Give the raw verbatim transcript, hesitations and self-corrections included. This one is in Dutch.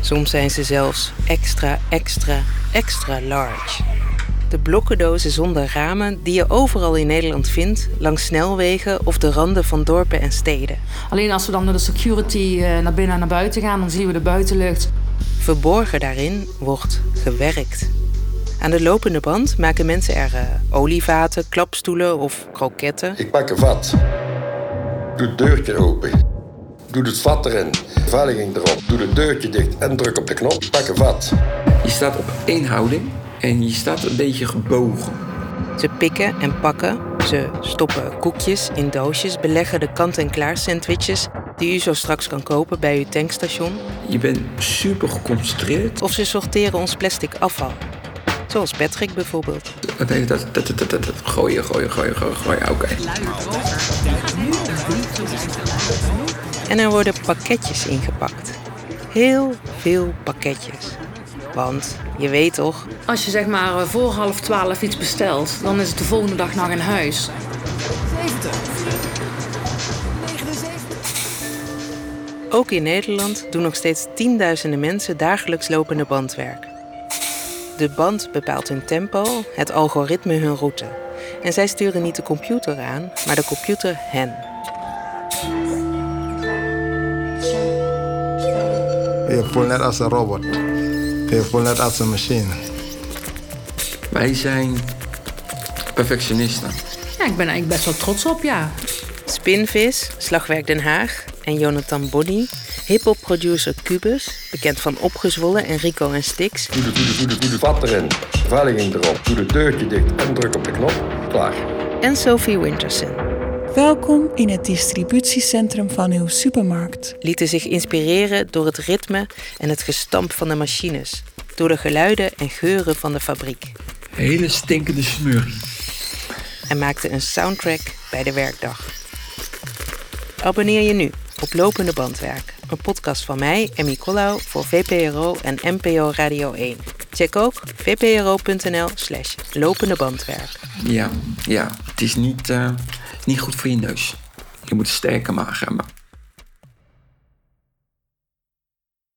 Soms zijn ze zelfs extra, extra, extra large. De blokkendozen zonder ramen die je overal in Nederland vindt, langs snelwegen of de randen van dorpen en steden. Alleen als we dan door de security naar binnen en naar buiten gaan, dan zien we de buitenlucht. Verborgen daarin wordt gewerkt. Aan de lopende band maken mensen er uh, olievaten, klapstoelen of kroketten. Ik pak een vat. Doe het deurtje open. Doe het vat erin. Beveiliging erop. Doe het deurtje dicht en druk op de knop. Pak een vat. Je staat op één houding en je staat een beetje gebogen. Ze pikken en pakken. Ze stoppen koekjes in doosjes. Beleggen de kant-en-klaar sandwiches die u zo straks kan kopen bij uw tankstation. Je bent super geconcentreerd. Of ze sorteren ons plastic afval. Zoals Patrick bijvoorbeeld. Dat heet dat, dat, dat, dat, dat. Gooien, gooien, gooien, gooien, gooien. Oké. Okay. En er worden pakketjes ingepakt. Heel veel pakketjes. Want je weet toch... Als je zeg maar voor half twaalf iets bestelt, dan is het de volgende dag nog in huis. Ook in Nederland doen nog steeds tienduizenden mensen dagelijks lopende bandwerk. De band bepaalt hun tempo, het algoritme hun route. En zij sturen niet de computer aan, maar de computer hen. Je voelt net als een robot. Je voelt net als een machine. Wij zijn perfectionisten. Ja, ik ben eigenlijk best wel trots op, ja. Spinvis, Slagwerk Den Haag en Jonathan Bonny... Hip-hop producer Cubus, bekend van Opgezwollen en Rico en Stix. Doe de, doe de, doe de, doe de vat erin, beveiliging erop, doe de deurtje dicht en druk op de knop, klaar. En Sophie Wintersen. Welkom in het distributiecentrum van uw supermarkt. Lieten zich inspireren door het ritme en het gestamp van de machines. Door de geluiden en geuren van de fabriek. Hele stinkende smurrie. En maakten een soundtrack bij de werkdag. Abonneer je nu. Op Lopende Bandwerk, een podcast van mij en Mikolau voor V P R O en N P O Radio één. Check ook vpro.nl slash lopende bandwerk. Ja, ja, het is niet, uh, niet goed voor je neus. Je moet een sterke maag hebben.